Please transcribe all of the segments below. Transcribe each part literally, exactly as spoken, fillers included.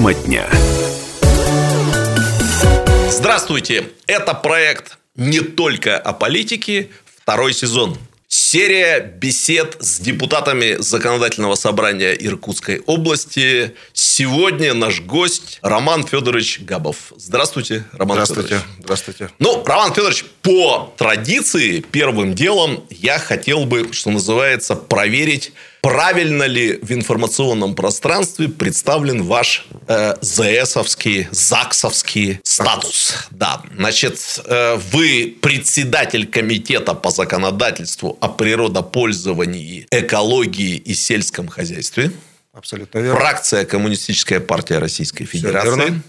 Тема дня. Здравствуйте! Это проект «Не только о политике», второй сезон. Серия бесед с депутатами Законодательного собрания Иркутской области. Сегодня наш гость Роман Федорович Габов. Здравствуйте, Роман Здравствуйте. Федорович. Здравствуйте. Ну, Роман Федорович, по традиции первым делом я хотел бы, что называется, проверить, правильно ли в информационном пространстве представлен ваш э, ЗСовский, ЗАГСовский статус. Да, значит, э, вы председатель комитета по законодательству о природопользовании, экологии и сельском хозяйстве. Абсолютно верно. Фракция Коммунистическая партия Российской Федерации.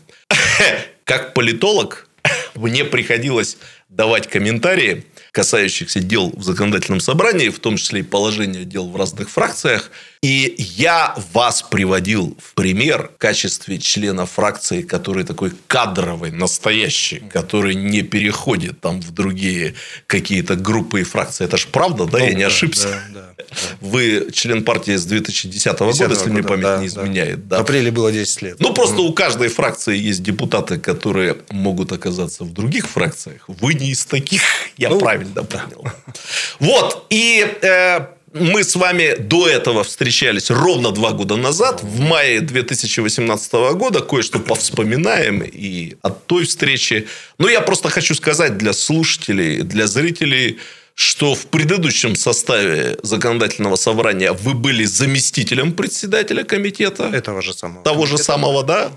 Как политолог, мне приходилось давать комментарии, касающихся дел в законодательном собрании, в том числе и положения дел в разных фракциях. И я вас приводил в пример в качестве члена фракции, который такой кадровый, настоящий, который не переходит там в другие какие-то группы и фракции. Это ж правда, да? Ну, я не ошибся. Да, да, да. Вы член партии с две тысячи десятого года, если мне память да, не изменяет. Да. Да. В апреле было десять лет. Ну, просто у каждой фракции есть депутаты, которые могут оказаться в других фракциях. Вы не из таких, я ну, правильно. Да, понял. Вот, и э, мы с вами до этого встречались ровно два года назад, в мае две тысячи восемнадцатого года, кое-что повспоминаем и от той встречи. Но я просто хочу сказать для слушателей, для зрителей, что в предыдущем составе Законодательного собрания вы были заместителем председателя комитета. Этого же самого. Того же самого, да?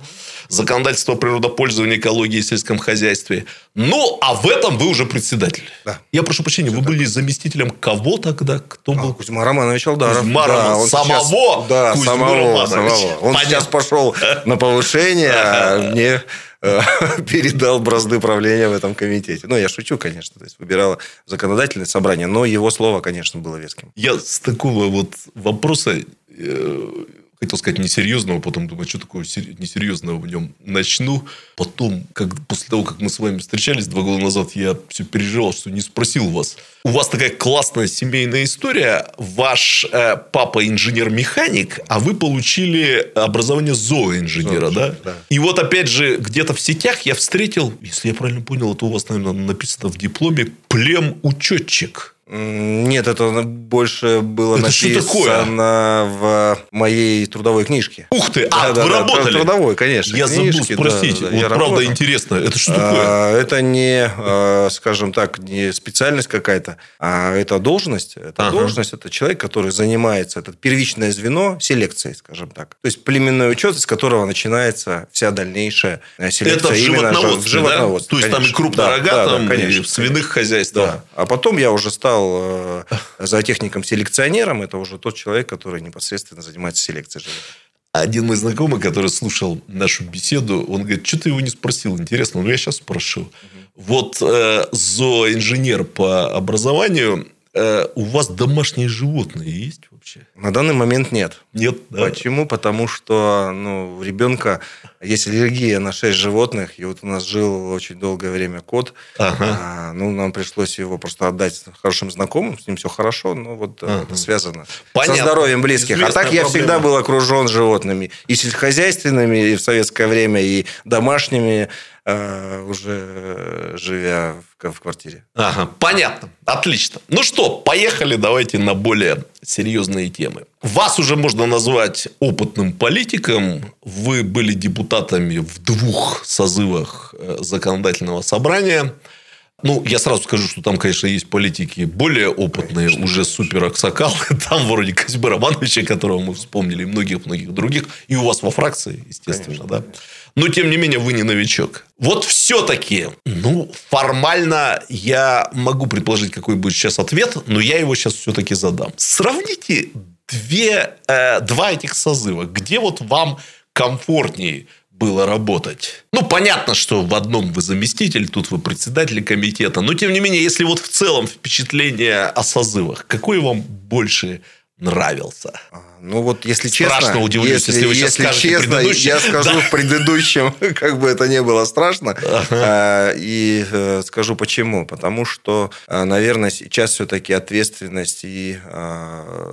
Законодательство о природопользовании, экологии и сельском хозяйстве. Ну, а в этом вы уже председатель. Да. Я прошу прощения, Все вы так. были заместителем кого тогда? Кто а, был? Кузьма Романович Алдаров. Кузьма да, Роман... Самого сейчас... да, Кузьма самого, Романовича. Самого. Он Понятно. сейчас пошел на повышение, а мне... передал бразды правления в этом комитете. Ну, я шучу, конечно. То есть, выбирало законодательное собрание, но его слово, конечно, было веским. Я с такого вот вопроса, э, хотел сказать, несерьезного, потом думаю, что такого несерьезного в нем начну. Потом, как, после того, как мы с вами встречались два года назад, я все переживал, что не спросил вас. У вас такая классная семейная история. Ваш э, папа инженер-механик, а вы получили образование зооинженера, да? Да? да? И вот, опять же, где-то в сетях я встретил, если я правильно понял, это у вас, наверное, написано в дипломе «племучетчик». Нет, это больше было это написано в моей трудовой книжке. Ух ты! А, да, да, вы да, работали? Трудовой, конечно. Я забыл спросить. Да, да, вот правда работал. Интересно. Это что такое? Это не, скажем так, не специальность какая-то, а это должность. Это ага. должность, это человек, который занимается, это первичное звено селекции, скажем так. То есть, племенной учет, из которого начинается вся дальнейшая селекция. Это в животноводстве, в животноводстве да? То есть, там и крупно-рогатом, да, да, и в свиных хозяйствах. Да. А потом я уже стал зоотехником-селекционером, это уже тот человек, который непосредственно занимается селекцией животных. Один мой знакомый, который слушал нашу беседу, он говорит, что ты его не спросил, интересно, ну я сейчас спрошу. Угу. Вот э, зооинженер по образованию, э, у вас домашние животные есть вообще? На данный момент нет. Нет, да. Почему? Потому что ну, у ребенка есть аллергия на шесть животных, и вот у нас жил очень долгое время кот. Ага. А, ну, нам пришлось его просто отдать хорошим знакомым, с ним все хорошо, но вот ага. это связано Понятно. со здоровьем близких. Известная а так я проблема. всегда был окружен животными, и сельскохозяйственными, и в советское время, и домашними, э, уже живя в, в квартире. Ага. Понятно, отлично. Ну что, поехали, давайте на более серьезные темы. Вас уже можно назвать опытным политиком. Вы были депутатами в двух созывах Законодательного собрания. Ну, я сразу скажу, что там, конечно, есть политики более опытные, конечно. уже супераксакалы. Там вроде Кузьмы Романовича, которого мы вспомнили, и многих-многих других. И у вас во фракции, естественно. Конечно, да. Конечно. Но, тем не менее, вы не новичок. Вот все-таки, ну, формально я могу предположить, какой будет сейчас ответ, но я его сейчас все-таки задам. Сравните... Две, э, два этих созыва. Где вот вам комфортнее было работать? Ну, понятно, что в одном вы заместитель, тут вы председатель комитета. Но, тем не менее, если вот в целом впечатление о созывах, какое вам больше нравился? Ну вот, если страшно, честно, удивлюсь, если, если вы сейчас если скажете честно, предыдущий. Я скажу да. в предыдущем, как бы это ни было страшно, ага. и скажу почему. Потому что, наверное, сейчас все-таки ответственность и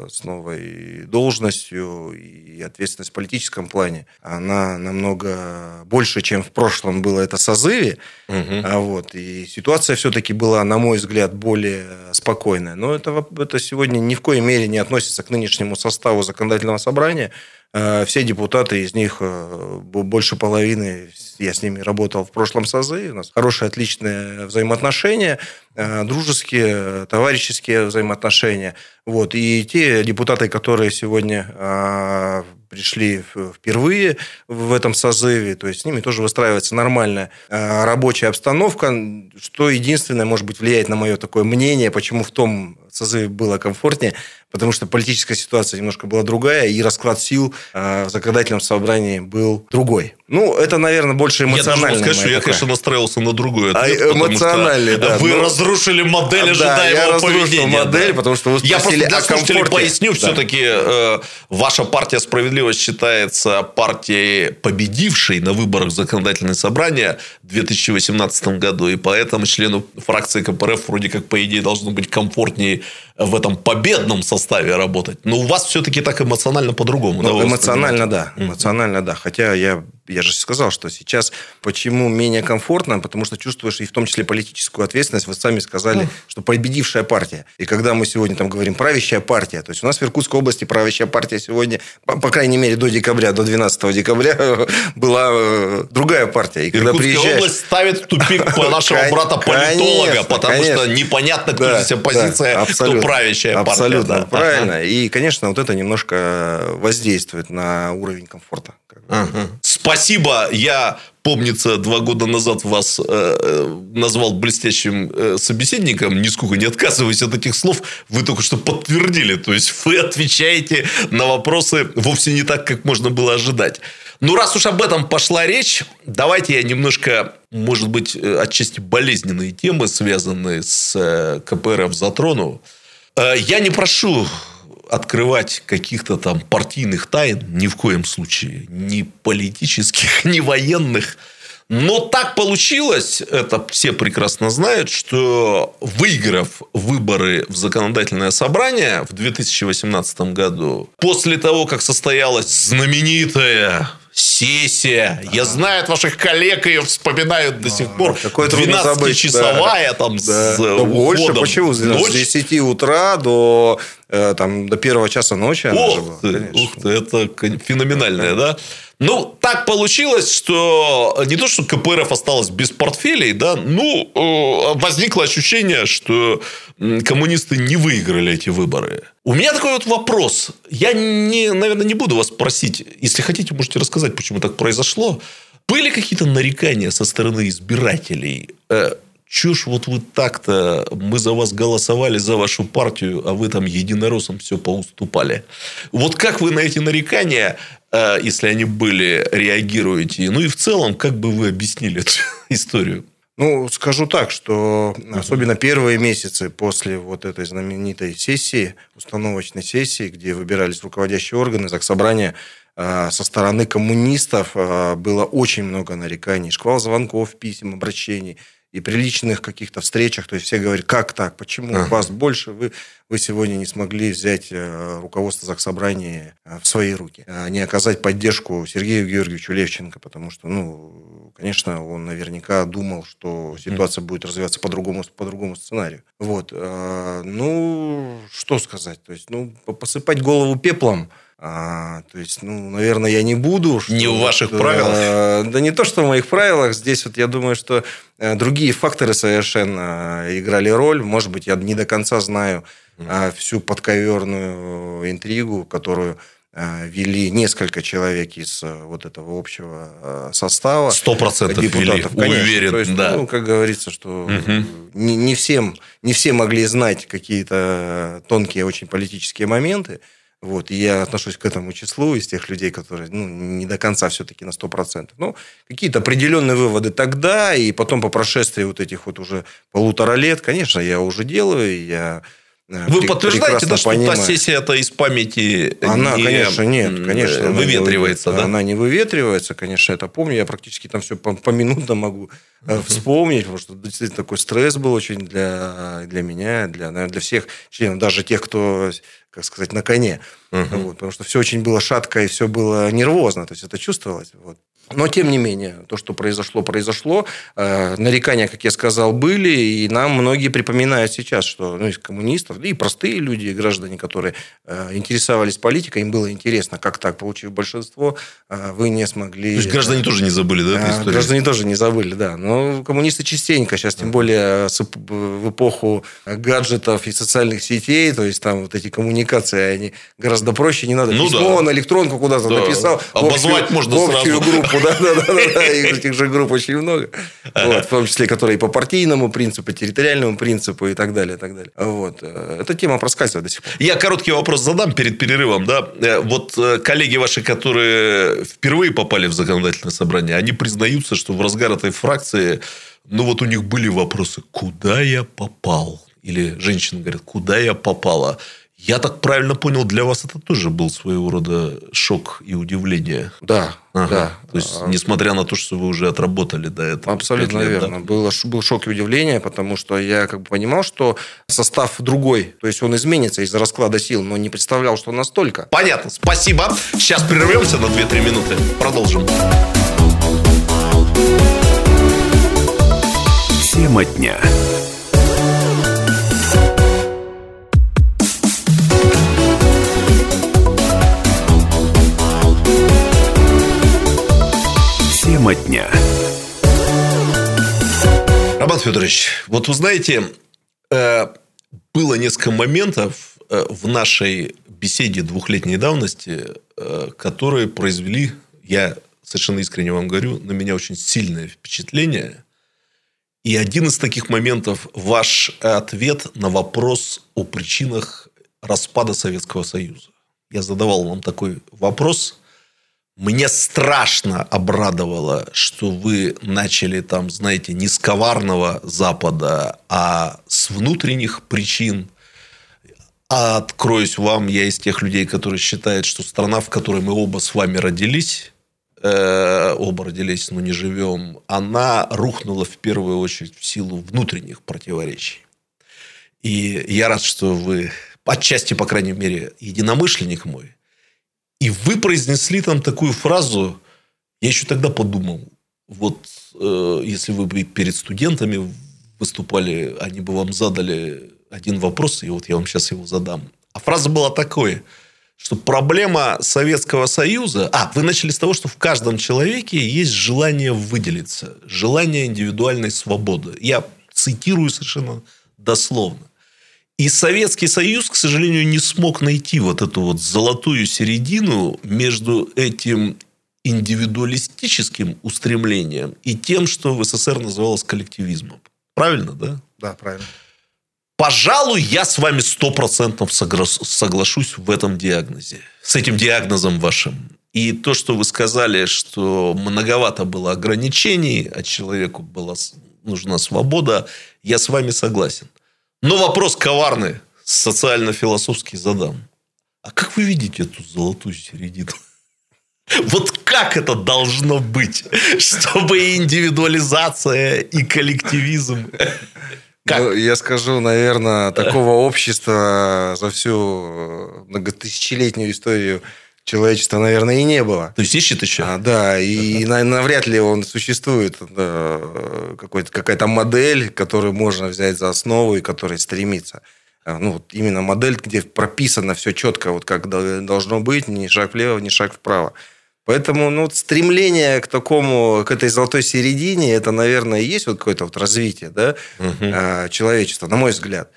с новой должностью, и ответственность в политическом плане, она намного больше, чем в прошлом было это созыве. Угу. Вот. И ситуация все-таки была, на мой взгляд, более спокойная. Но это, это сегодня ни в коей мере не относится к нынешнему составу законодательного собрания. Все депутаты, из них больше половины, я с ними работал в прошлом созыве, у нас хорошие, отличные взаимоотношения, дружеские, товарищеские взаимоотношения. Вот. И те депутаты, которые сегодня пришли впервые в этом созыве, то есть с ними тоже выстраивается нормальная рабочая обстановка, что единственное, может быть, влияет на мое такое мнение, почему в том созыве было комфортнее, потому что политическая ситуация немножко была другая, и расклад сил в законодательном собрании был другой. Ну, это, наверное, больше эмоционально. Я даже скажу, что я, конечно, настраивался на другой ответ, а эмоциональный, да. Вы ну, разрушили модель да, ожидаемого я поведения. Модель, да. Потому что вы я просто для слушателей поясню, да. все-таки э, ваша партия «Справедливость» считается партией, победившей на выборах в законодательное собрание в две тысячи восемнадцатом году, и поэтому члену фракции КПРФ вроде как, по идее, должно быть комфортнее в этом победном составе работать. Но у вас все-таки так эмоционально по-другому. Ну, да, эмоционально, да. Эмоционально, mm-hmm. да. Хотя я, я же сказал, что сейчас почему менее комфортно, потому что чувствуешь и в том числе политическую ответственность. Вы сами сказали, mm. что победившая партия. И когда мы сегодня там говорим правящая партия, то есть у нас в Иркутской области правящая партия сегодня, по, по крайней мере, до декабря, до двенадцатого декабря была другая партия. И Иркутская приезжаешь... область ставит в тупик нашего брата-политолога, потому что непонятно, кто здесь оппозиция, кто правящая партия. Абсолютно, правильно. И, конечно, вот это немножко воздействует на уровень комфорта. Ага. Спасибо. Я, помнится, два года назад вас э, назвал блестящим э, собеседником. Нисколько не отказываюсь от этих слов. Вы только что подтвердили. То есть, вы отвечаете на вопросы вовсе не так, как можно было ожидать. Ну, раз уж об этом пошла речь, давайте я немножко, может быть, отчасти болезненные темы, связанные с КПРФ, затрону. Э, я не прошу... открывать каких-то там партийных тайн ни в коем случае. Ни политических, ни военных. Но так получилось, это все прекрасно знают, что выиграв выборы в законодательное собрание в две тысячи восемнадцатом году, после того, как состоялась знаменитая... сессия. Я знаю от ваших коллег, ее вспоминают до сих пор. двенадцатичасовая там с уходом. Больше, почему? С десяти утра до первого часа ночи она же была. Ух ты, это феноменальная, да? Ну, так получилось, что не то, что КПРФ осталось без портфелей, да, ну, возникло ощущение, что коммунисты не выиграли эти выборы. У меня такой вот вопрос. Я, не, наверное, не буду вас просить. Если хотите, можете рассказать, почему так произошло. Были какие-то нарекания со стороны избирателей? Чё ж вот вы так-то, мы за вас голосовали, за вашу партию, а вы там единороссам все поуступали. Вот как вы на эти нарекания... если они были, реагируете? Ну и в целом, как бы вы объяснили эту историю? Ну, скажу так, что особенно первые месяцы после вот этой знаменитой сессии, установочной сессии, где выбирались руководящие органы, заксобрания, со стороны коммунистов было очень много нареканий, шквал звонков, писем, обращений. И при личных каких-то встречах, то есть все говорят, как так, почему у вас больше, вы, вы сегодня не смогли взять руководство Заксобрания в свои руки, не оказать поддержку Сергею Георгиевичу Левченко, потому что, ну, конечно, он наверняка думал, что ситуация будет развиваться по другому, по другому сценарию. Вот, ну, что сказать, то есть, ну, посыпать голову пеплом. А, то есть, ну, наверное, я не буду. Что, не в ваших вот, правилах. А, да не то, что в моих правилах. Здесь вот я думаю, что другие факторы совершенно играли роль. Может быть, я не до конца знаю а, всю подковерную интригу, которую а, вели несколько человек из вот этого общего состава. Сто процентов вели, уверен. То есть, да. Ну, как говорится, что угу. не, не, всем, не все могли знать какие-то тонкие очень политические моменты. Вот, и я отношусь к этому числу из тех людей, которые ну, не до конца все-таки на сто процентов. Ну, какие-то определенные выводы тогда, и потом по прошествии вот этих вот уже полутора лет, конечно, я уже делаю, я Вы подтверждаете, да, что понимаю. Та сессия это из памяти она, не конечно, нет, конечно, выветривается? Она, да? Она не выветривается, конечно, это помню. Я практически там все поминутно могу uh-huh. вспомнить, потому что действительно такой стресс был очень для, для меня, для, наверное, для всех членов, даже тех, кто, как сказать, на коне. Uh-huh. Вот, потому что все очень было шатко и все было нервозно, то есть это чувствовалось. Вот. Но, тем не менее, то, что произошло, произошло. Нарекания, как я сказал, были. И нам многие припоминают сейчас, что ну, из коммунистов, да и простые люди, и граждане, которые интересовались политикой, им было интересно, как так, получив большинство, вы не смогли... То есть, граждане тоже не забыли, да? Граждане тоже не забыли, да. Но коммунисты частенько сейчас, тем более в эпоху гаджетов и социальных сетей, то есть, там вот эти коммуникации, они гораздо проще, не надо. Ну, письмо, да. Электронку куда-то да. написал. Обозвать общую, можно сразу. Группу. Да, да, да, да, и этих же групп очень много, вот, в том числе, которые и по партийному принципу, территориальному принципу и так далее, и так далее. Вот. Эта тема проскальзывает до сих пор. Я короткий вопрос задам перед перерывом, да. Вот коллеги ваши, которые впервые попали в законодательное собрание, они признаются, что в разгар этой фракции, ну вот у них были вопросы, куда я попал? Или женщина говорит, куда я попала? Я так правильно понял, для вас это тоже был своего рода шок и удивление. Да, ага. да. То есть, несмотря на то, что вы уже отработали до этого. Абсолютно лет, верно. Да? Было, был шок и удивление, потому что я как бы понимал, что состав другой. То есть, он изменится из-за расклада сил, но не представлял, что настолько. Понятно. Спасибо. Сейчас прервемся на две-три минуты. Продолжим. Тема дня. Дня. Роман Федорович, вот вы знаете, было несколько моментов в нашей беседе двухлетней давности, которые произвели, я совершенно искренне вам говорю, на меня очень сильное впечатление. И один из таких моментов – ваш ответ на вопрос о причинах распада Советского Союза. Я задавал вам такой вопрос. Мне страшно обрадовало, что вы начали там, знаете, не с коварного Запада, а с внутренних причин. А откроюсь вам, я из тех людей, которые считают, что страна, в которой мы оба с вами родились, э, оба родились, но не живем, она рухнула в первую очередь в силу внутренних противоречий. И я рад, что вы, отчасти, по крайней мере, единомышленник мой. И вы произнесли там такую фразу, я еще тогда подумал, вот э, если вы перед студентами выступали, они бы вам задали один вопрос, и вот я вам сейчас его задам. А фраза была такой, что проблема Советского Союза... А, вы начали с того, что в каждом человеке есть желание выделиться, желание индивидуальной свободы. Я цитирую совершенно дословно. И Советский Союз, к сожалению, не смог найти вот эту вот золотую середину между этим индивидуалистическим устремлением и тем, что в СССР называлось коллективизмом. Правильно, да? Да, правильно. Пожалуй, я с вами сто процентов соглашусь в этом диагнозе, с этим диагнозом вашим. И то, что вы сказали, что многовато было ограничений, а человеку была нужна свобода, я с вами согласен. Но вопрос коварный, социально-философский задам. А как вы видите эту золотую середину? Вот как это должно быть, чтобы и индивидуализация, и коллективизм? Ну, я скажу, наверное, такого общества за всю многотысячелетнюю историю человечества, наверное, и не было. То есть, ищет еще? А, да, и uh-huh. навряд ли он существует. Да, какая-то модель, которую можно взять за основу и которая стремится. Ну, вот именно модель, где прописано все четко, вот как должно быть, ни шаг влево, ни шаг вправо. Поэтому ну, вот стремление к такому, к этой золотой середине, это, наверное, и есть вот какое-то вот развитие, да, uh-huh. человечества, на мой взгляд.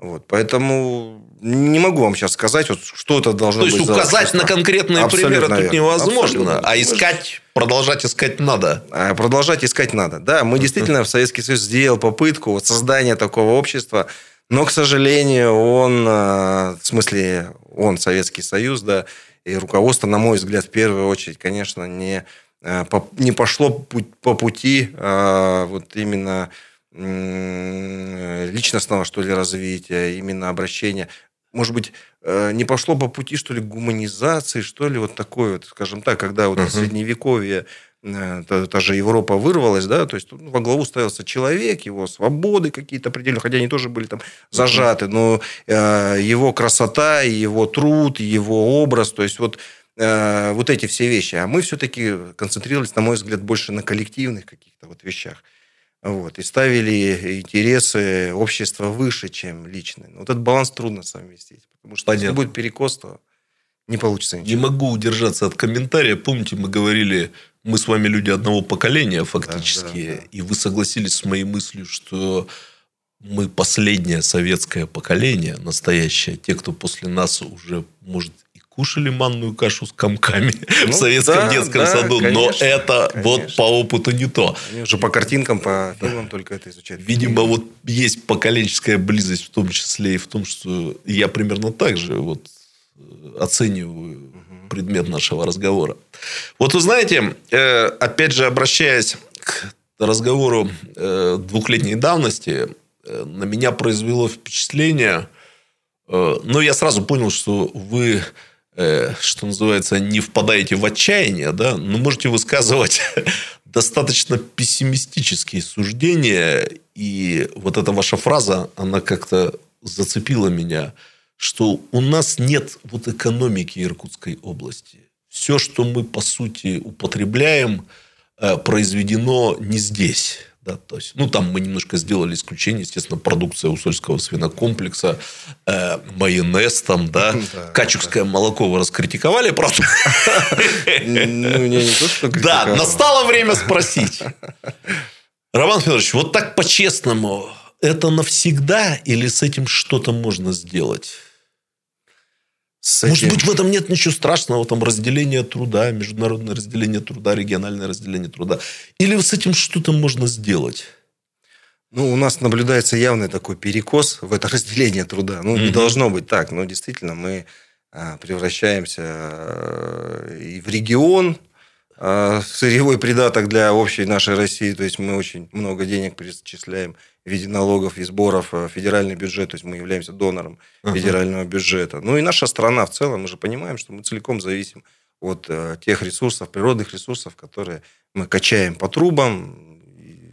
Вот, поэтому не могу вам сейчас сказать, вот, что это должно быть. То есть, быть указать на конкретные абсолютно примеры верно. Тут невозможно, абсолютно. А искать, продолжать искать надо. А продолжать искать надо, да. Мы uh-huh. действительно, в Советский Союз сделал попытку вот создания такого общества, но, к сожалению, он, в смысле, он, Советский Союз, да, и руководство, на мой взгляд, в первую очередь, конечно, не, не пошло по пути вот именно... личностного, что ли, развития, именно обращения. Может быть, не пошло по пути, что ли, гуманизации, что ли, вот такой вот, скажем так, когда вот uh-huh. в Средневековье та, та же Европа вырвалась, да, то есть ну, во главу ставился человек, его свободы какие-то определенные, хотя они тоже были там зажаты, uh-huh. но э, его красота, его труд, его образ, то есть вот, э, вот эти все вещи. А мы все-таки концентрировались, на мой взгляд, больше на коллективных каких-то вот вещах. Вот, и ставили интересы общества выше, чем личные. Вот этот баланс трудно совместить, потому что Понятно. Если будет перекос, то не получится ничего. Не могу удержаться от комментария. Помните, мы говорили, мы с вами люди одного поколения фактически, да, да, да. и вы согласились с моей мыслью, что мы последнее советское поколение, настоящее, те, кто после нас уже, может, кушали манную кашу с комками ну, в советском да, детском да, саду. Конечно, но это конечно. Вот по опыту не то. Они уже по картинкам, по фильмам только это изучают. Видимо, вот есть поколенческая близость в том числе и в том, что я примерно так же вот оцениваю угу. предмет нашего разговора. Вот вы знаете, опять же, обращаясь к разговору двухлетней давности, на меня произвело впечатление... Но я сразу понял, что вы... что называется, не впадаете в отчаяние, да, но можете высказывать достаточно пессимистические суждения. И вот эта ваша фраза, она как-то зацепила меня, что у нас нет вот экономики Иркутской области. Все, что мы, по сути, употребляем, произведено не здесь. Да, то есть, ну, там мы немножко сделали исключение, естественно, продукция Усольского свинокомплекса, э, майонез там, да, да качукское да. молоко вы раскритиковали, правда? Ну, не, не то, что критиковал. Да, настало время спросить. Роман Федорович, вот так по-честному, это навсегда или с этим что-то можно сделать? Может быть, в этом нет ничего страшного, там разделение труда, международное разделение труда, региональное разделение труда. Или с этим что-то можно сделать? Ну, у нас наблюдается явный такой перекос в это разделение труда. Ну, mm-hmm. не должно быть так. Но действительно, мы превращаемся и в регион, сырьевой придаток для общей нашей России. То есть, мы очень много денег перечисляем в виде налогов и сборов в федеральный бюджет. То есть, мы являемся донором uh-huh. федерального бюджета. Ну, и наша страна в целом. Мы же понимаем, что мы целиком зависим от тех ресурсов, природных ресурсов, которые мы качаем по трубам,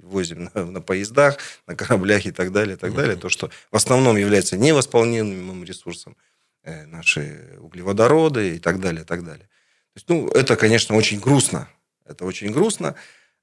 возим на, на поездах, на кораблях и так далее. И так uh-huh. далее. То, что в основном является невосполнимым ресурсом, наши углеводороды и так далее. И так далее. То есть, ну, это, конечно, очень грустно. Это очень грустно.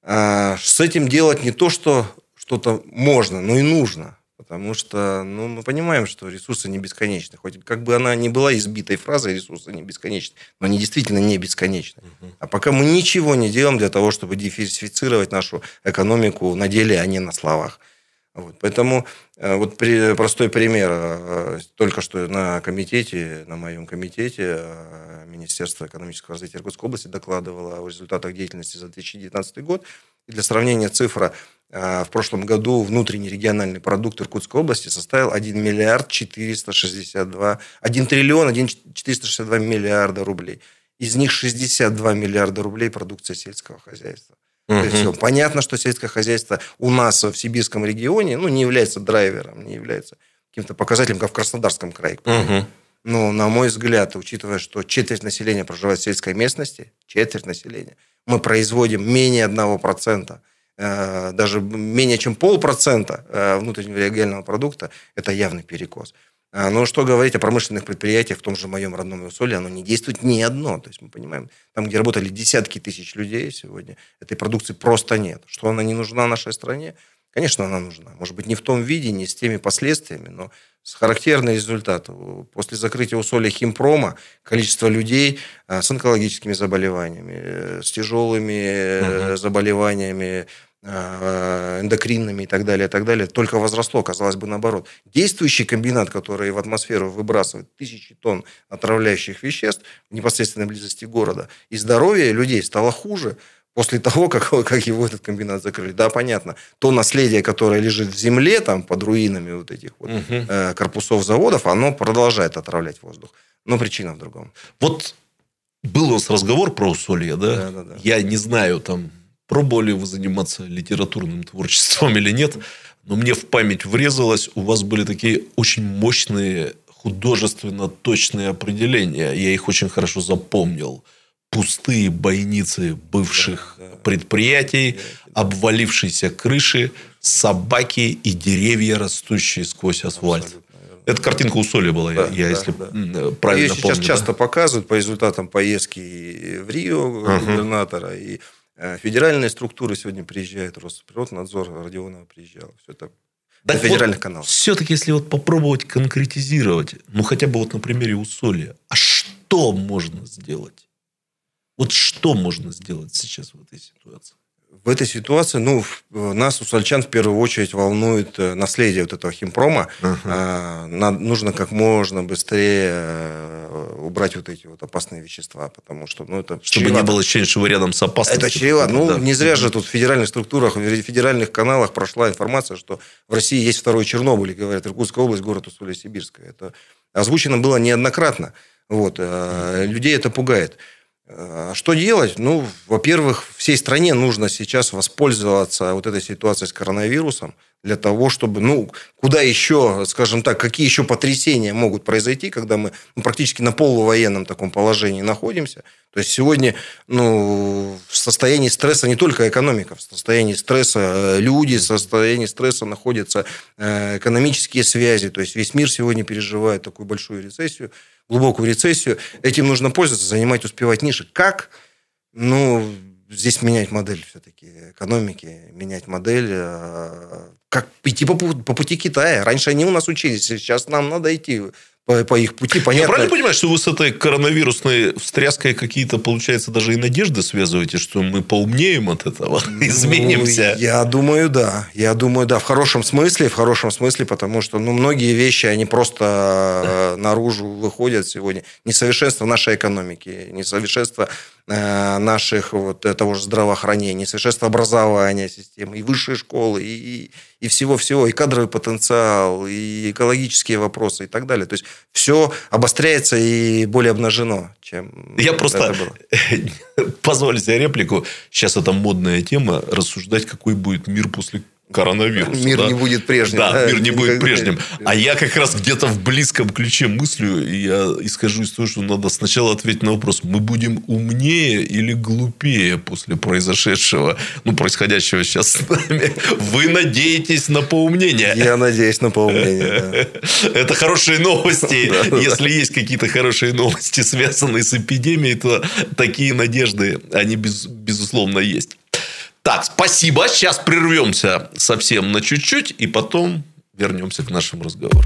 А с этим делать не то, что что-то можно, но и нужно. Потому что ну, мы понимаем, что ресурсы не бесконечны. Хоть как бы она ни была избитой фразой, ресурсы не бесконечны. Но они действительно не бесконечны. Угу. А пока мы ничего не делаем для того, чтобы диверсифицировать нашу экономику на деле, а не на словах. Вот. Поэтому вот при, простой пример. Только что на комитете, на моем комитете Министерство экономического развития Иркутской области докладывало о результатах деятельности за две тысячи девятнадцатый год. И для сравнения цифра в прошлом году внутренний региональный продукт Иркутской области составил один триллион четыреста шестьдесят два миллиарда рублей. Из них шестьдесят два миллиарда рублей продукция сельского хозяйства. Uh-huh. Все. Понятно, что сельское хозяйство у нас в сибирском регионе ну, не является драйвером, не является каким-то показателем, как в Краснодарском крае. Uh-huh. Но, на мой взгляд, учитывая, что четверть населения проживает в сельской местности, четверть населения, мы производим менее одного процента, э, даже менее чем полпроцента э, внутреннего регионального продукта, это явный перекос. Но что говорить о промышленных предприятиях в том же моем родном Усолье, оно не действует ни одно. То есть, мы понимаем, там, где работали десятки тысяч людей сегодня, этой продукции просто нет. Что она не нужна нашей стране? Конечно, она нужна. Может быть, не в том виде, не с теми последствиями, но с характерный результат. После закрытия Усолья химпрома количество людей с онкологическими заболеваниями, с тяжелыми угу. заболеваниями, эндокринными и так далее, и так далее, только возросло, казалось бы, наоборот. Действующий комбинат, который в атмосферу выбрасывает тысячи тонн отравляющих веществ в непосредственной близости города, и здоровье людей стало хуже после того, как, как его этот комбинат закрыли. Да, понятно, то наследие, которое лежит в земле, там, под руинами вот этих вот, угу. э, корпусов заводов, оно продолжает отравлять воздух. Но причина в другом. Вот был у нас разговор про Усолье, да? Да, да, да. Я не знаю, там, пробовали вы заниматься литературным творчеством или нет, но мне в память врезалось, у вас были такие очень мощные художественно точные определения. Я их очень хорошо запомнил. Пустые бойницы бывших да, да. предприятий, обвалившиеся крыши, собаки и деревья, растущие сквозь асфальт. Эта картинка Усолья была, да, я да, если да. правильно Ее помню. Сейчас да? часто показывают по результатам поездки в Рио uh-huh. губернатора. И федеральные структуры сегодня приезжают, Росприроднадзор, Родионова приезжал. Все это да, на федеральных вот каналах. Все-таки, если вот попробовать конкретизировать, ну, хотя бы вот на примере Усолья, а что можно сделать? Вот что можно сделать сейчас в этой ситуации? В этой ситуации, ну, нас, усольчан, в первую очередь волнует наследие вот этого химпрома. Uh-huh. А, нужно как можно быстрее убрать вот эти вот опасные вещества, потому что, ну, это... Чтобы чревато. Не было ощущения, что вы рядом с опасностью. Это чревато. Ну, да. не зря же тут в федеральных структурах, в федеральных каналах прошла информация, что в России есть второй Чернобыль, и говорят, Иркутская область, город Усолье-Сибирское. Это озвучено было неоднократно. Вот. Uh-huh. Людей это пугает. Что делать? Ну, во-первых, всей стране нужно сейчас воспользоваться вот этой ситуацией с коронавирусом для того, чтобы, ну, куда еще, скажем так, какие еще потрясения могут произойти, когда мы ну, практически на полувоенном таком положении находимся. То есть сегодня ну, в состоянии стресса не только экономика, в состоянии стресса люди, в состоянии стресса находятся экономические связи. То есть весь мир сегодня переживает такую большую рецессию. глубокую рецессию, этим нужно пользоваться, занимать, успевать ниши. Как? Ну, здесь менять модель все-таки экономики, менять модель, как идти по, по пути Китая. Раньше они у нас учились, сейчас нам надо идти по, по их пути. Понятно. Я правильно понимаю, что вы с этой коронавирусной встряской какие-то, получается, даже и надежды связываете, что мы поумнеем от этого, ну, изменимся? Я думаю, да. Я думаю, да. В хорошем смысле, в хорошем смысле, потому что ну, многие вещи, они просто наружу выходят сегодня. Несовершенство нашей экономики, несовершенство наших вот, того же здравоохранения, несовершенство образования системы, и высшей школы, и, и всего-всего, и кадровый потенциал, и экологические вопросы, и так далее. То есть все обостряется и более обнажено, чем Я просто... Позволю себе реплику. Сейчас это модная тема, рассуждать, какой будет мир после коронавируса. Мир да? не будет прежним. Да, да? мир не будет прежним. А я как раз где-то в близком ключе мыслю, и я исхожу из того, что надо сначала ответить на вопрос, мы будем умнее или глупее после произошедшего, ну, происходящего сейчас с нами. Вы надеетесь на поумнение? Я надеюсь на поумнение, да. Это хорошие новости. Если есть какие-то хорошие новости, связанные с эпидемией, то такие надежды, они, безусловно, есть. Так, спасибо. Сейчас прервемся совсем на чуть-чуть и потом вернемся к нашему разговору.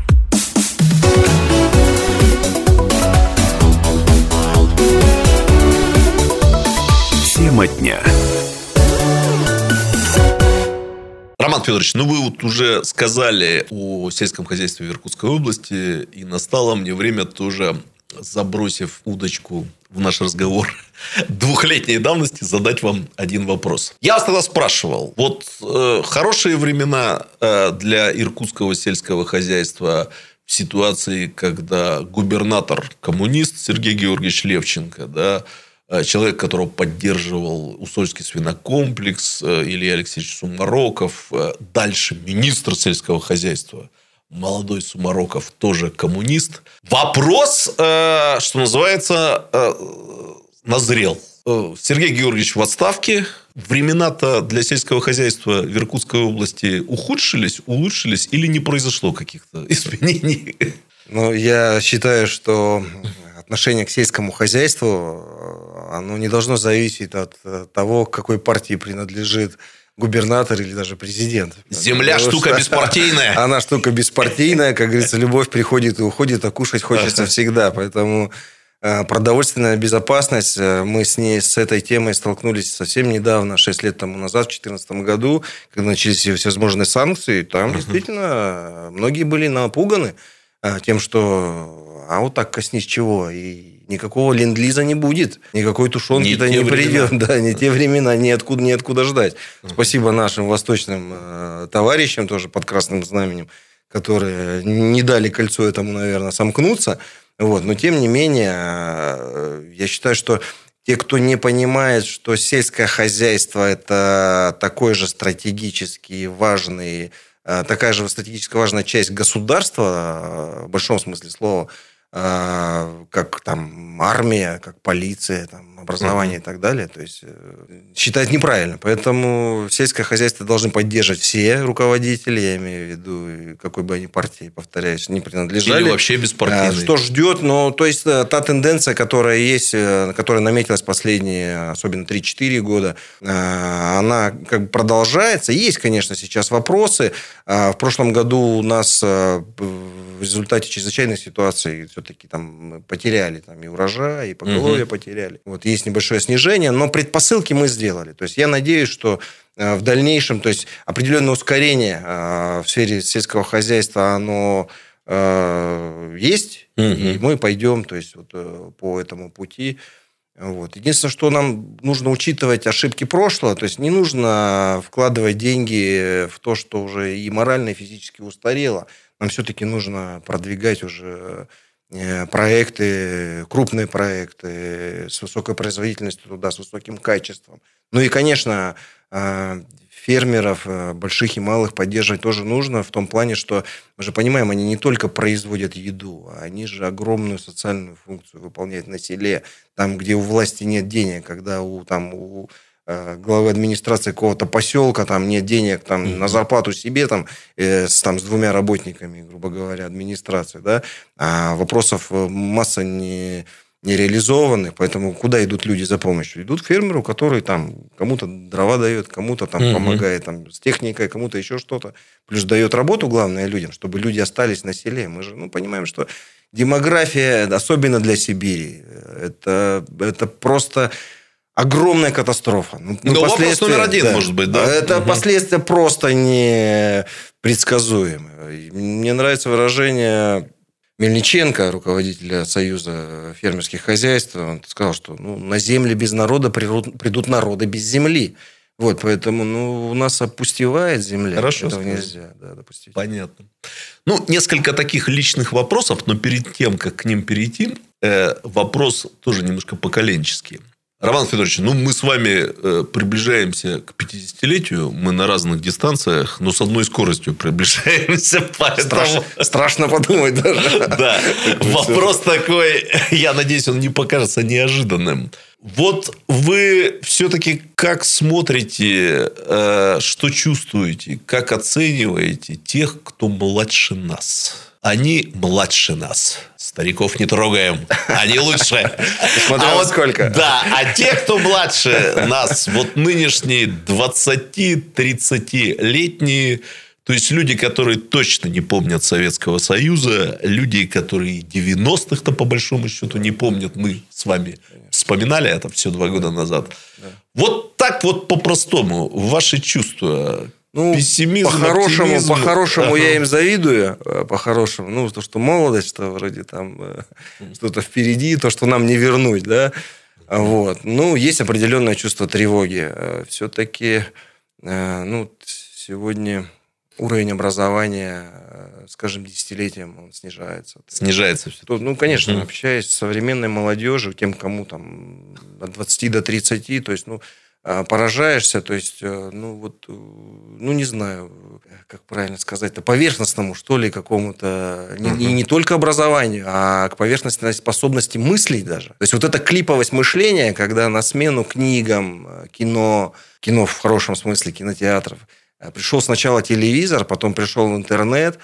Тема дня. Роман Федорович, ну вы вот уже сказали о сельском хозяйстве в Иркутской области, и настало мне время тоже, забросив удочку в наш разговор двухлетней давности, задать вам один вопрос. Я вас тогда спрашивал, вот э, хорошие времена э, для иркутского сельского хозяйства в ситуации, когда губернатор-коммунист Сергей Георгиевич Левченко, да, э, человек, которого поддерживал Усольский свинокомплекс, э, Илья Алексеевич Сумароков, э, дальше министр сельского хозяйства, молодой Сумароков, тоже коммунист. Вопрос, э, что называется, э, назрел. Сергей Георгиевич в отставке. Времена-то для сельского хозяйства в Иркутской области ухудшились, улучшились или не произошло каких-то изменений? Ну, я считаю, что отношение к сельскому хозяйству, оно не должно зависеть от того, к какой партии принадлежит губернатор или даже президент. Земля Потому штука беспартийная. Она штука беспартийная. Как говорится, любовь приходит и уходит, а кушать хочется всегда. Поэтому продовольственная безопасность, мы с ней, с этой темой столкнулись совсем недавно, шесть лет тому назад, в две тысячи четырнадцатом году, когда начались всевозможные санкции. Там действительно многие были напуганы тем, что а вот так коснись чего, и никакого ленд-лиза не будет, никакой тушенки-то не, не придет. Да, не те времена, ниоткуда, ниоткуда ждать. Спасибо нашим восточным э, товарищам, тоже под красным знаменем, которые не дали кольцо этому, наверное, сомкнуться. Вот. Но, тем не менее, э, я считаю, что Те, кто не понимает, что сельское хозяйство – это такой же стратегически важный, такая же стратегически важная часть государства, в большом смысле слова, как там армия, как полиция, там, образование mm-hmm. и так далее. То есть считать неправильно. Поэтому сельское хозяйство должны поддерживать все руководители, я имею в виду, какой бы они партии, повторяюсь, не принадлежали. Или вообще беспартийные. Что ждет, но то есть та тенденция, которая есть, которая наметилась последние, особенно три-четыре года, она как бы продолжается. Есть, конечно, сейчас вопросы. В прошлом году у нас в результате чрезвычайных ситуаций все-таки там потеряли там, и урожай, и поголовье угу. потеряли. Вот есть небольшое снижение, но предпосылки мы сделали. То есть я надеюсь, что в дальнейшем, то есть определенное ускорение в сфере сельского хозяйства, оно есть, угу. и мы пойдем, то есть вот по этому пути. Вот. Единственное, что нам нужно учитывать ошибки прошлого, то есть не нужно вкладывать деньги в то, что уже и морально, и физически устарело. Нам все-таки нужно продвигать уже проекты, крупные проекты с высокой производительностью туда, с высоким качеством. Ну и, конечно, фермеров больших и малых поддерживать тоже нужно в том плане, что мы же понимаем, они не только производят еду, они же огромную социальную функцию выполняют на селе, там, где у власти нет денег, когда у, там, у главы администрации какого-то поселка, там нет денег там, mm-hmm. на зарплату себе там, э, с, там, с двумя работниками, грубо говоря, администрации. Да? А вопросов масса не, не реализованных, поэтому куда идут люди за помощью? Идут к фермеру, который там кому-то дрова дает, кому-то там, mm-hmm. помогает там, с техникой, кому-то еще что-то. Плюс дает работу, главное, людям, чтобы люди остались на селе. Мы же ну, понимаем, что демография, особенно для Сибири, это, это просто... Огромная катастрофа. Ну, ну, вопрос номер один, да, может быть, да? Это угу. последствия просто непредсказуемые. Мне нравится выражение Мельниченко, руководителя Союза фермерских хозяйств. Он сказал, что ну, на земли без народа придут народы без земли. Вот, поэтому ну, у нас опустевает земля. Хорошо. Этого сказать. Нельзя да, допустить. Понятно. Ну, несколько таких личных вопросов, но перед тем, как к ним перейти, вопрос тоже немножко поколенческий. Роман Федорович, ну, мы с вами приближаемся к пятидесятилетию. Мы на разных дистанциях, но с одной скоростью приближаемся. Поэтому... Страшно, страшно подумать даже. Да. Вопрос такой, я надеюсь, он не покажется неожиданным. Вот вы все-таки как смотрите, что чувствуете, как оцениваете тех, кто младше нас? Они младше нас. Стариков не трогаем. Они лучше. Смотря а вот, сколько. Да. А те, кто младше нас, вот нынешние двадцати-тридцатилетние, то есть люди, которые точно не помнят Советского Союза, люди, которые девяностых-то по большому счету не помнят. Мы с вами вспоминали это все два года назад. Вот так вот по-простому. Ваши чувства... Ну, по-хорошему, по-хорошему ага. я им завидую, по-хорошему, ну, то, что молодость, что вроде там что-то впереди, то, что нам не вернуть, да, вот, ну, есть определенное чувство тревоги, все-таки, ну, сегодня уровень образования, скажем, десятилетием он снижается. Снижается все. Ну, конечно, угу. общаясь с современной молодежью, тем, кому там от двадцати до тридцати, то есть, ну, поражаешься, то есть, ну, вот, ну, не знаю, как правильно сказать-то, поверхностному, что ли, какому-то, и не, не только образованию, а к поверхностной способности мыслей даже. То есть, вот эта клиповость мышления, когда на смену книгам, кино, кино в хорошем смысле, кинотеатров, пришел сначала телевизор, потом пришел интернет,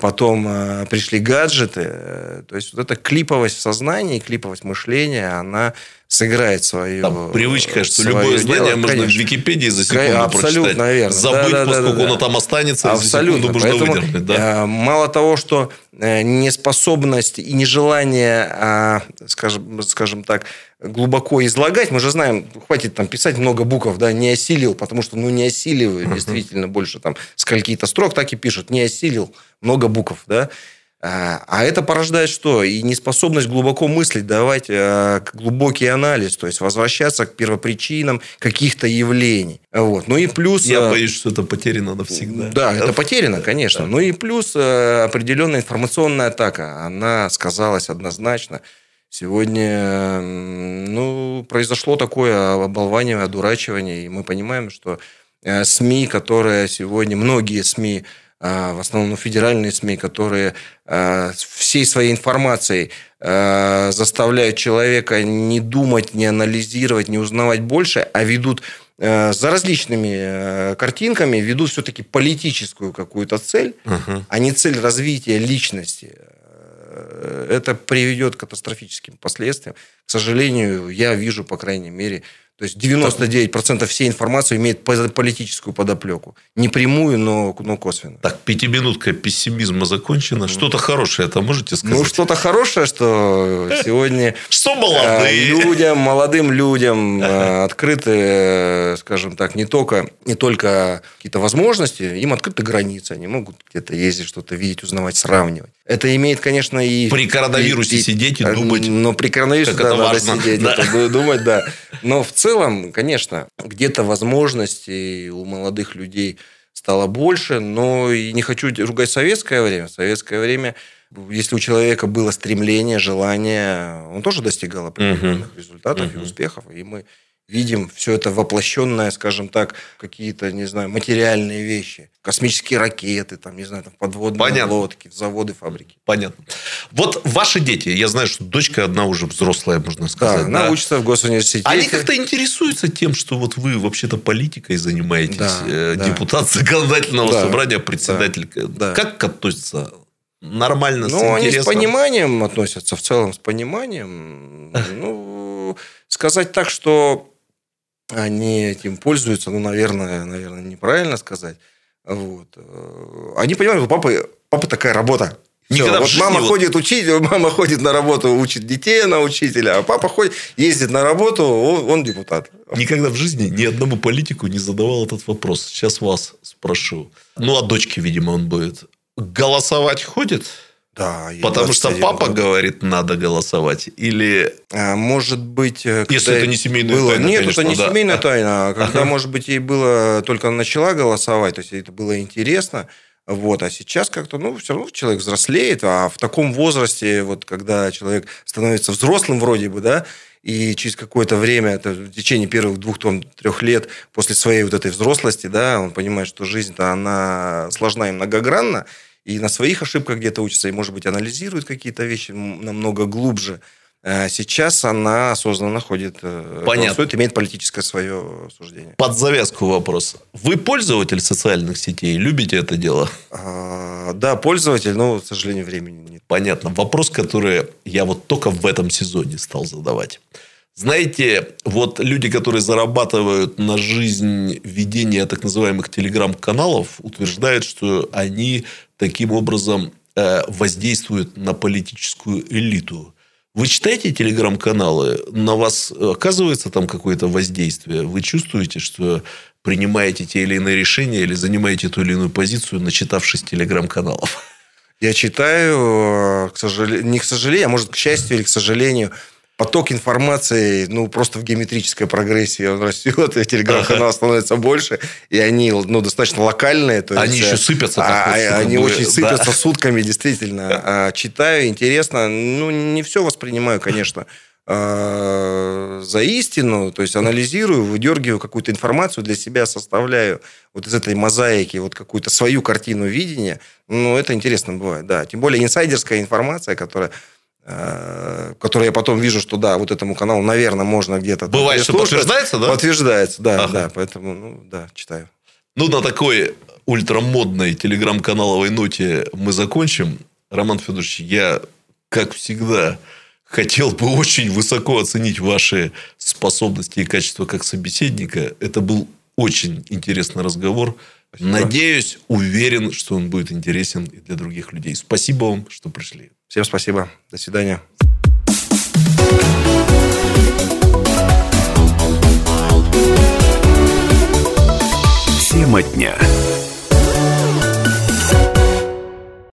потом пришли гаджеты. То есть, вот эта клиповость в сознании, клиповость мышления, она сыграет свою... Там привычка, что любое знание дело, можно конечно. В Википедии за секунду абсолютно прочитать. Верно. Забыть, да, да, поскольку да, да, оно там останется, абсолютно. За секунду можно выдернуть. Да? Мало того, что неспособность и нежелание, скажем, скажем так, глубоко излагать, мы же знаем, хватит там писать много букв, да, не осилил, потому что ну, не осиливают, uh-huh. действительно, больше там скольки-то строк, так и пишут, не осилил, много букв, да. А это порождает что? И неспособность глубоко мыслить, давать глубокий анализ, то есть возвращаться к первопричинам каких-то явлений. Вот. Ну и плюс... Я боюсь, что это потеряно навсегда. Да, это потеряно, конечно. Да. Ну и плюс определенная информационная атака. Она сказалась однозначно. Сегодня ну, произошло такое оболванивание, одурачивание, и мы понимаем, что СМИ, которые сегодня, многие СМИ, в основном федеральные СМИ, которые всей своей информацией заставляют человека не думать, не анализировать, не узнавать больше, а ведут за различными картинками, ведут все-таки политическую какую-то цель, угу. а не цель развития личности. Это приведет к катастрофическим последствиям. К сожалению, я вижу, по крайней мере, то есть девяносто девять процентов всей информации имеет политическую подоплеку. Не прямую, но, но косвенно. Так, пятиминутка пессимизма закончена. Mm-hmm. Что-то хорошее это можете сказать? Ну, что-то хорошее, что сегодня людям, молодым людям открыты, скажем так, не только какие-то возможности, им открыты границы. Они могут где-то ездить, что-то видеть, узнавать, сравнивать. Это имеет, конечно, и... При коронавирусе сидеть и думать. Но при коронавирусе надо сидеть и думать, да. Но в целом, конечно, где-то возможностей у молодых людей стало больше, но и не хочу ругать советское время. В советское время, если у человека было стремление, желание, он тоже достигал определенных угу. результатов угу. и успехов. И мы видим все это воплощенное, скажем так, какие-то, не знаю, материальные вещи. Космические ракеты, там, не знаю, там, подводные Понятно. лодки, заводы, фабрики. Понятно. Вот ваши дети, я знаю, что дочка одна уже взрослая, можно сказать. Да, она да. учится в госуниверситете. Они как-то интересуются тем, что вот вы вообще-то политикой занимаетесь, да, депутат да. законодательного да, собрания, председатель. Да, да. Как относятся? Нормально, ну, с интересом? Ну, они с пониманием относятся, в целом с пониманием. Ну, сказать так, что... они этим пользуются, ну, наверное, наверное, неправильно сказать. Вот. Они понимают, что папа, папа такая работа. Все, вот мама вот... ходит учить, мама ходит на работу, учит детей, она учителя, а папа ходит, ездит на работу, он, он депутат. Никогда в жизни ни одному политику не задавал этот вопрос. Сейчас вас спрошу. Ну, а дочке, видимо, он будет. Голосовать ходит? Да, потому что папа года. говорит, надо голосовать. Или... А, может быть... Если это не семейная было... тайна. Нет, конечно, это не да. семейная тайна. Когда, может быть, ей было... Только начала голосовать, то есть это было интересно. Вот. А сейчас как-то... Ну, все равно человек взрослеет. А в таком возрасте, вот, когда человек становится взрослым вроде бы, да, и через какое-то время, это в течение первых двух-трех лет после своей вот этой взрослости, да, он понимает, что жизнь-то она сложна и многогранна. И на своих ошибках где-то учится, и, может быть, анализирует какие-то вещи намного глубже. Сейчас она осознанно ходит, голосует, имеет политическое свое суждение. Под завязку вопрос. Вы пользователь социальных сетей? Любите это дело? А, да, пользователь, но, к сожалению, времени нет. Понятно. Вопрос, который я вот только в этом сезоне стал задавать. Знаете, вот люди, которые зарабатывают на жизнь ведение так называемых телеграм-каналов, утверждают, что они таким образом воздействуют на политическую элиту. Вы читаете телеграм-каналы? На вас оказывается там какое-то воздействие? Вы чувствуете, что принимаете те или иные решения или занимаете ту или иную позицию, начитавшись телеграм-каналов? Я читаю, к сожалению, не к сожалению, а может, к счастью или к сожалению... Поток информации, ну, просто в геометрической прогрессии он растет, и телеграм-канал становится больше, и они, ну, достаточно локальные. То они есть, еще сыпятся. А, они будет. очень сыпятся да. сутками, действительно. Читаю, интересно. Ну, не все воспринимаю, конечно, за истину. То есть, анализирую, выдергиваю какую-то информацию для себя, составляю вот из этой мозаики вот какую-то свою картину видения. Ну, это интересно бывает, да. Тем более, инсайдерская информация, которая... которые я потом вижу, что да, вот этому каналу, наверное, можно где-то... Бывает, что подтверждается, да? Подтверждается, да, ага. да. Поэтому, ну, да, читаю. Ну, на такой ультрамодной телеграм-каналовой ноте мы закончим. Роман Федорович, я, как всегда, хотел бы очень высоко оценить ваши способности и качества как собеседника. Это был очень интересный разговор. Спасибо. Надеюсь, уверен, что он будет интересен и для других людей. Спасибо вам, что пришли. Всем спасибо. До свидания. Тема дня.